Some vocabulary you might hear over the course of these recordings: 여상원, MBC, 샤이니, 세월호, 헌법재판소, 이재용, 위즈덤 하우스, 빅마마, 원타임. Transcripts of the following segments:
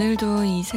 오늘도 이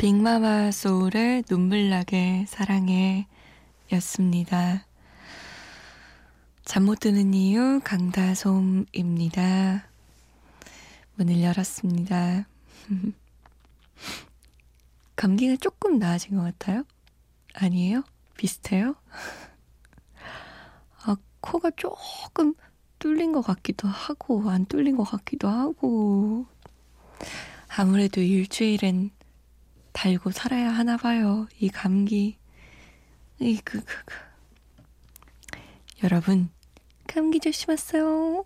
'빅마마 소울의 눈물나게 사랑해' 였습니다. 잠 못 드는 이유 강다솜입니다. 문을 열었습니다. 감기는 조금 나아진 것 같아요? 아니에요? 비슷해요? 아, 코가 조금 뚫린 것 같기도 하고 안 뚫린 것 같기도 하고 아무래도 일주일엔 달고 살아야 하나 봐요. 이 감기. 여러분, 감기 조심하세요.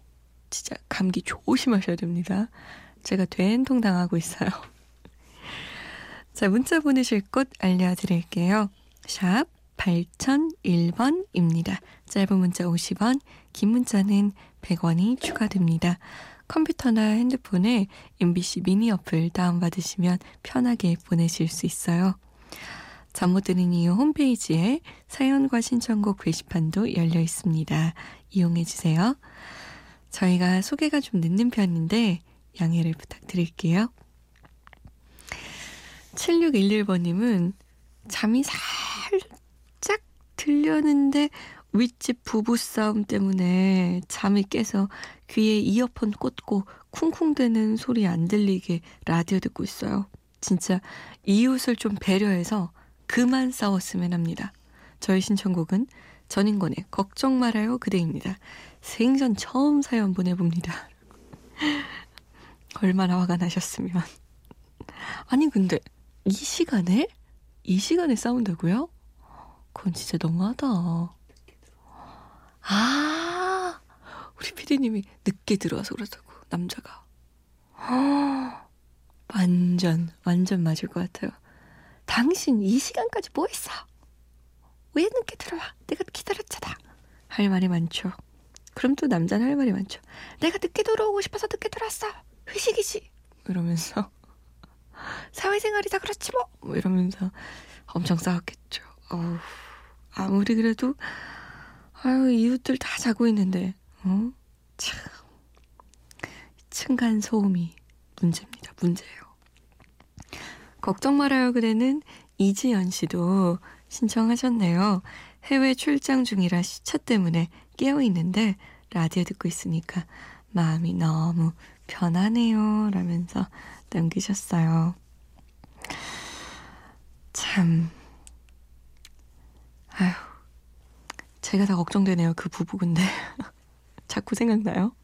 진짜 감기 조심하셔야 됩니다. 제가 된통 당하고 있어요. 자, 문자 보내실 곳 알려드릴게요. 샵 8001번입니다. 짧은 문자 50원, 긴 문자는 100원이 추가됩니다. 컴퓨터나 핸드폰에 MBC 미니 어플 다운받으시면 편하게 보내실 수 있어요. 잠 못 드는 이유 홈페이지에 사연과 신청곡 게시판도 열려 있습니다. 이용해주세요. 저희가 소개가 좀 늦는 편인데 양해를 부탁드릴게요. 7611번님은 잠이 살짝 들렸는데 윗집 부부싸움 때문에 잠이 깨서 귀에 이어폰 꽂고 쿵쿵대는 소리 안 들리게 라디오 듣고 있어요. 진짜 이웃을 좀 배려해서 그만 싸웠으면 합니다. 저의 신청곡은 전인권의 걱정 말아요 그대입니다. 생전 처음 사연 보내봅니다. 얼마나 화가 나셨으면. 아니 근데 이 시간에 싸운다고요? 그건 진짜 너무하다. 아, 우리 피디님이 늦게 들어와서 그렇다고, 남자가. 완전 맞을 것 같아요. 당신 이 시간까지 뭐 했어? 왜 늦게 들어와? 내가 기다렸잖아. 할 말이 많죠. 그럼 또 남자는 할 말이 많죠. 내가 늦게 들어오고 싶어서 늦게 들어왔어. 회식이지. 이러면서. 사회생활이다 그렇지 뭐. 이러면서 엄청 싸웠겠죠. 어우, 아무리 그래도 아유, 이웃들 다 자고 있는데, 어? 참. 층간 소음이 문제입니다. 문제예요. 걱정 말아요 그대는 이지연 씨도 신청하셨네요. 해외 출장 중이라 시차 때문에 깨어있는데 라디오 듣고 있으니까 마음이 너무 편하네요. 라면서 남기셨어요. 참. 아휴. 제가 다 걱정되네요. 그 부부 근데 자꾸 생각나요.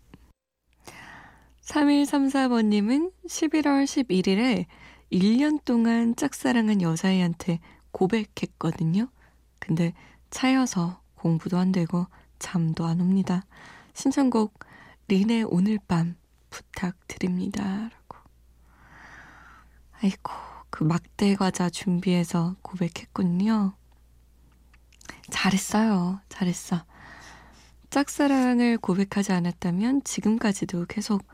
3134번님은 11월 11일에 1년 동안 짝사랑한 여자애한테 고백했거든요. 근데 차여서 공부도 안 되고 잠도 안 옵니다. 신청곡 린의 오늘 밤 부탁드립니다. 라고. 아이고, 그 막대 과자 준비해서 고백했군요. 잘했어요. 잘했어. 짝사랑을 고백하지 않았다면 지금까지도 계속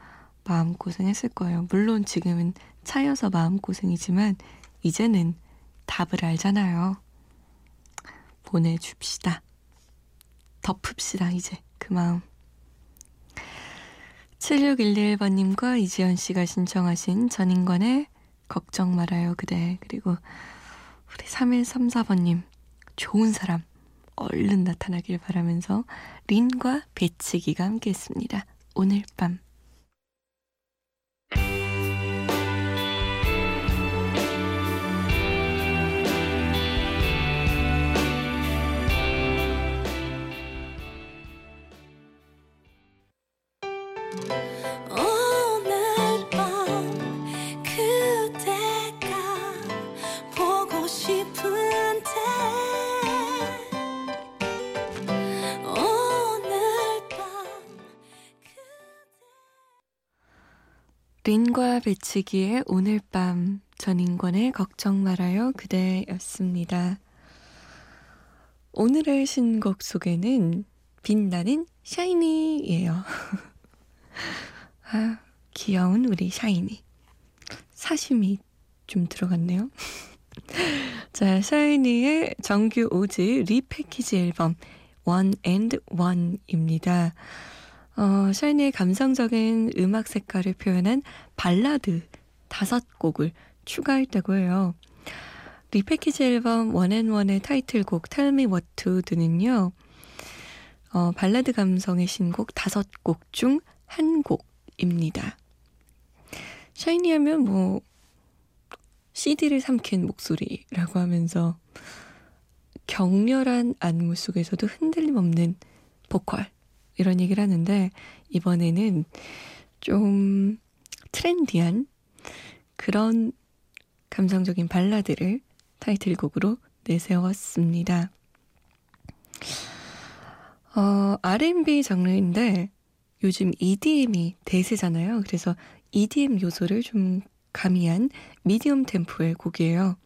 마음고생했을 거예요. 물론 지금은 차여서 마음고생이지만 이제는 답을 알잖아요. 보내줍시다. 덮읍시다. 이제 그 마음. 7611번님과 이지연 씨가 신청하신 전인권의 걱정 말아요 그대, 그리고 우리 3134번님 좋은 사람 얼른 나타나길 바라면서 린과 배치기가 함께했습니다. 오늘 밤. 린과 배치기의 오늘 밤, 전인권의 걱정 말아요 그대였습니다. 오늘의 신곡 소개는 빛나는 샤이니예요. 아, 귀여운 우리 샤이니. 사심이 좀 들어갔네요. 자, 샤이니의 정규 5집 리패키지 앨범 One and One입니다. 샤이니의 감성적인 음악 색깔을 표현한 발라드 5곡을 추가했다고 해요. 리패키지 앨범 원앤원의 타이틀곡 Tell Me What To Do는요. 발라드 감성의 신곡 5곡 중 한 곡입니다. 샤이니 하면 뭐 CD를 삼킨 목소리라고 하면서 격렬한 안무 속에서도 흔들림 없는 보컬 이런 얘기를 하는데, 이번에는 좀 트렌디한 그런 감성적인 발라드를 타이틀곡으로 내세웠습니다. R&B 장르인데 요즘 EDM이 대세잖아요. 그래서 EDM 요소를 좀 가미한 미디엄 템포의 곡이에요.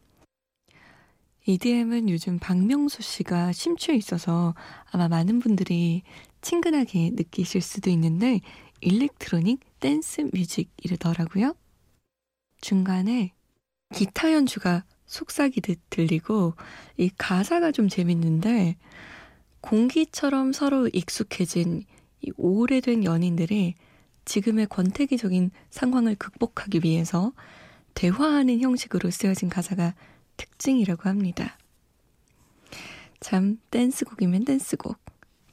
EDM은 요즘 박명수 씨가 심취해 있어서 아마 많은 분들이 친근하게 느끼실 수도 있는데 일렉트로닉 댄스 뮤직이더라고요. 중간에 기타 연주가 속삭이듯 들리고 이 가사가 좀 재밌는데, 공기처럼 서로 익숙해진 이 오래된 연인들이 지금의 권태기적인 상황을 극복하기 위해서 대화하는 형식으로 쓰여진 가사가 특징이라고 합니다. 참 댄스곡이면 댄스곡,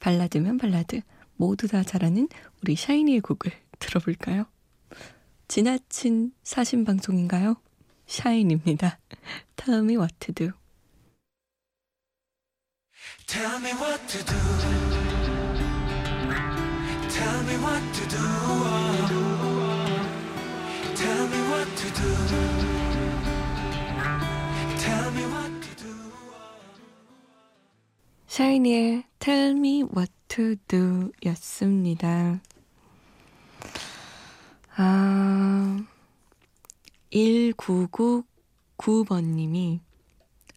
발라드면 발라드, 모두 다 잘하는 우리 샤이니의 곡을 들어볼까요? 지나친 사심방송인가요? 샤이니입니다. Tell me what to do. Tell me what to do. Tell me what to do. Tell me what to do. Tell me what to do. 샤이니의 Tell me what to do 였습니다. 아, 1999번님이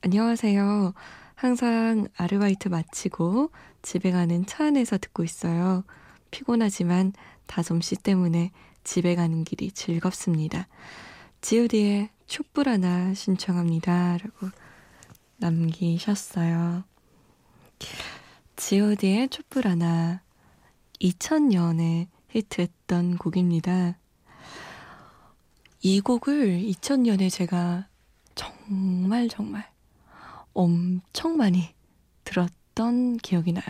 안녕하세요. 항상 아르바이트 마치고 집에 가는 차 안에서 듣고 있어요. 피곤하지만 다솜씨 때문에 집에 가는 길이 즐겁습니다. god의 촛불 하나 신청합니다 라고 남기셨어요. god의 촛불 하나, 2000년에 히트했던 곡입니다. 이 곡을 2000년에 제가 정말 엄청 많이 들었던 기억이 나요.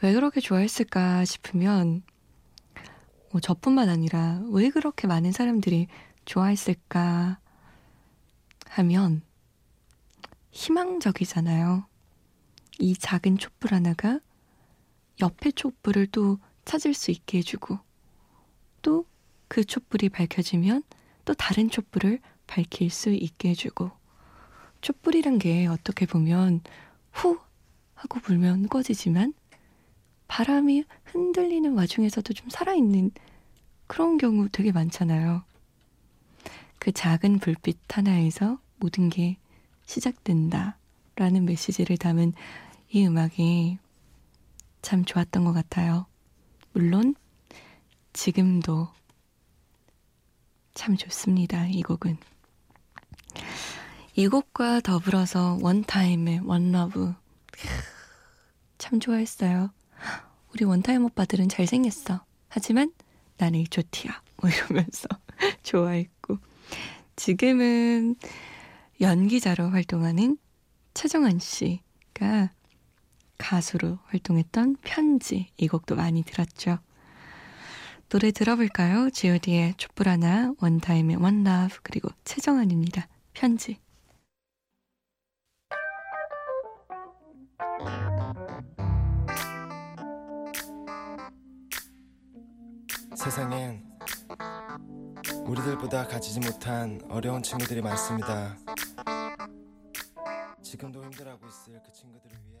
왜 그렇게 좋아했을까 싶으면 저뿐만 아니라 왜 그렇게 많은 사람들이 좋아했을까 하면 희망적이잖아요. 이 작은 촛불 하나가 옆에 촛불을 또 찾을 수 있게 해주고, 또 그 촛불이 밝혀지면 또 다른 촛불을 밝힐 수 있게 해주고, 촛불이란 게 어떻게 보면 후 하고 불면 꺼지지만 바람이 흔들리는 와중에서도 좀 살아있는 그런 경우 되게 많잖아요. 그 작은 불빛 하나에서 모든 게 시작된다라는 메시지를 담은 이 음악이 참 좋았던 것 같아요. 물론 지금도 참 좋습니다. 이 곡은. 이 곡과 더불어서 원타임의 원러브 참 좋아했어요. 우리 원타임 오빠들은 잘생겼어. 하지만 나는 조티야. 뭐 이러면서 좋아했고, 지금은 연기자로 활동하는 최정환 씨가 가수로 활동했던 편지, 이 곡도 많이 들었죠. 노래 들어볼까요? god의 촛불 하나, 원타임의 원러브, 그리고 최정환입니다. 편지. 세상엔 우리들보다 가지지 못한 어려운 친구들이 많습니다. 지금도 힘들어하고 있을 그 친구들을 위해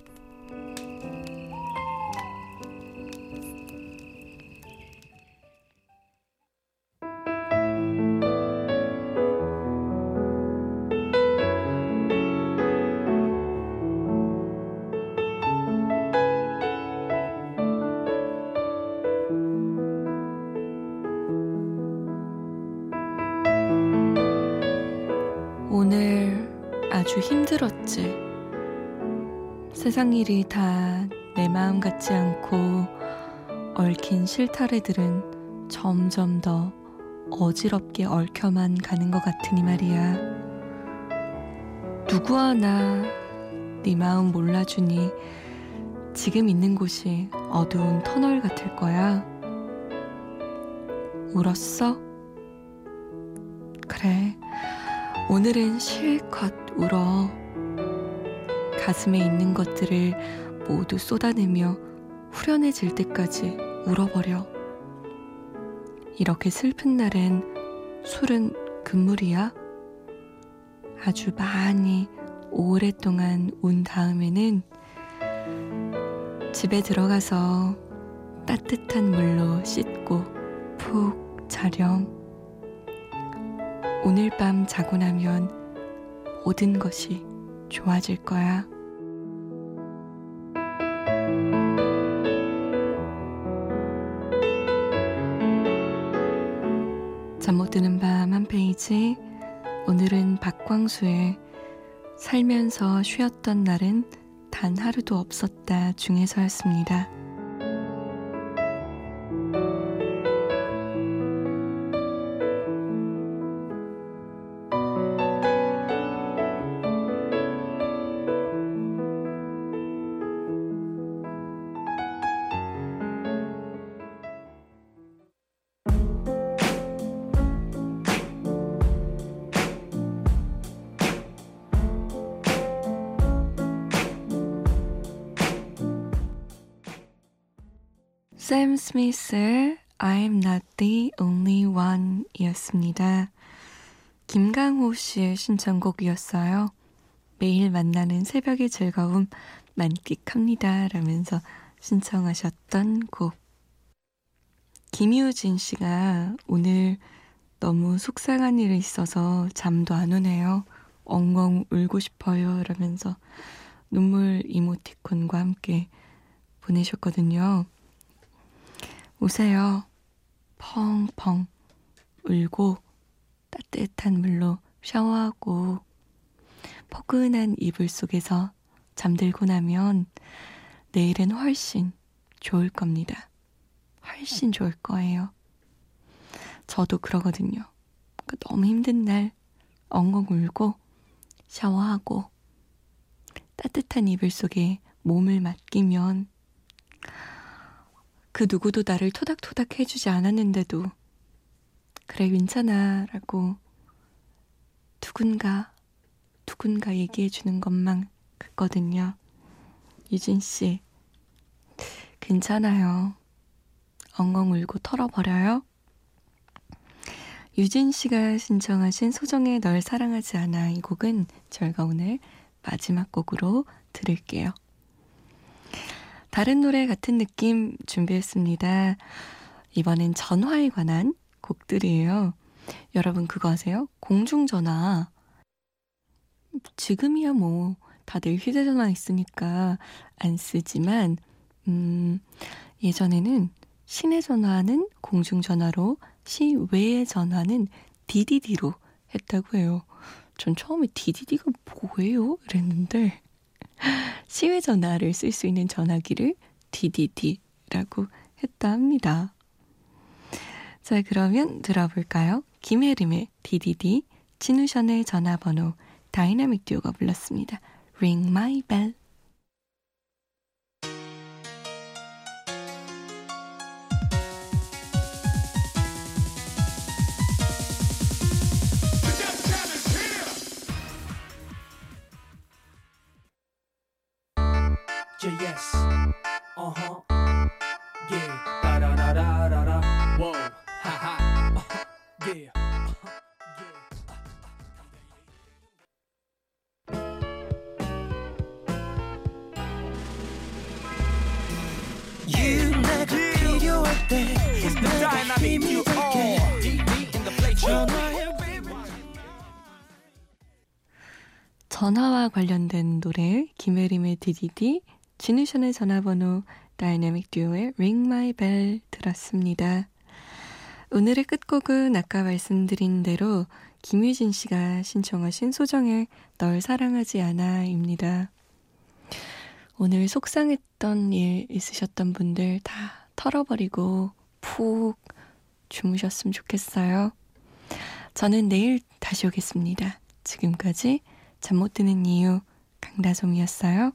오늘 아주 힘들었지. 세상 일이 다 내 마음 같지 않고 얽힌 실타래들은 점점 더 어지럽게 얽혀만 가는 것 같으니 말이야. 누구 하나 네 마음 몰라주니 지금 있는 곳이 어두운 터널 같을 거야. 울었어? 그래, 오늘은 실컷 울어. 가슴에 있는 것들을 모두 쏟아내며 후련해질 때까지 울어버려. 이렇게 슬픈 날엔 술은 금물이야. 아주 많이 오랫동안 운 다음에는 집에 들어가서 따뜻한 물로 씻고 푹 자렴. 오늘 밤 자고 나면 모든 것이 좋아질 거야. 잠 못 드는 밤 한 페이지. 오늘은 박광수의 살면서 쉬었던 날은 단 하루도 없었다 중에서였습니다. Sam Smith의 I'm Not the Only One 이었습니다. 김강호 씨의 신청곡이었어요. 매일 만나는 새벽의 즐거움 만끽합니다 라면서 신청하셨던 곡. 김유진 씨가 오늘 너무 속상한 일이 있어서 잠도 안 오네요. 엉엉 울고 싶어요 라면서 눈물 이모티콘과 함께 보내셨거든요. 오세요. 펑펑 울고 따뜻한 물로 샤워하고 포근한 이불 속에서 잠들고 나면 내일은 훨씬 좋을 겁니다. 훨씬 좋을 거예요. 저도 그러거든요. 너무 힘든 날 엉엉 울고 샤워하고 따뜻한 이불 속에 몸을 맡기면 그 누구도 나를 토닥토닥 해주지 않았는데도 그래 괜찮아 라고 누군가 얘기해주는 것만 같거든요. 유진씨 괜찮아요. 엉엉 울고 털어버려요. 유진씨가 신청하신 소정의 널 사랑하지 않아, 이 곡은 저희가 오늘 마지막 곡으로 들을게요. 다른 노래 같은 느낌 준비했습니다. 이번엔 전화에 관한 곡들이에요. 여러분 그거 아세요? 공중전화. 지금이야 뭐 다들 휴대전화 있으니까 안 쓰지만 예전에는 시내 전화는 공중전화로, 시외의 전화는 DDD로 했다고 해요. 전 처음에 DDD가 뭐예요? 이랬는데 시외 전화를 쓸 수 있는 전화기를 DDD라고 했다 합니다. 자, 그러면 들어볼까요? 김혜림의 DDD, 진우션의 전화번호, 다이나믹 듀오가 불렀습니다. Ring my bell. Yes. Uh-huh. Yeah. Da da da da da. Whoa. Ha ha. Yeah. You 날 필요할 때 내가 힘이 될게 전화해 baby. 전화와 관련된 노래 김혜림의 DDD, 지니션의 전화번호, 다이내믹 듀오의 Ring My Bell 들었습니다. 오늘의 끝곡은 아까 말씀드린 대로 김유진 씨가 신청하신 소정의 널 사랑하지 않아입니다. 오늘 속상했던 일 있으셨던 분들 다 털어버리고 푹 주무셨으면 좋겠어요. 저는 내일 다시 오겠습니다. 지금까지 잠 못 드는 이유 강다솜이었어요.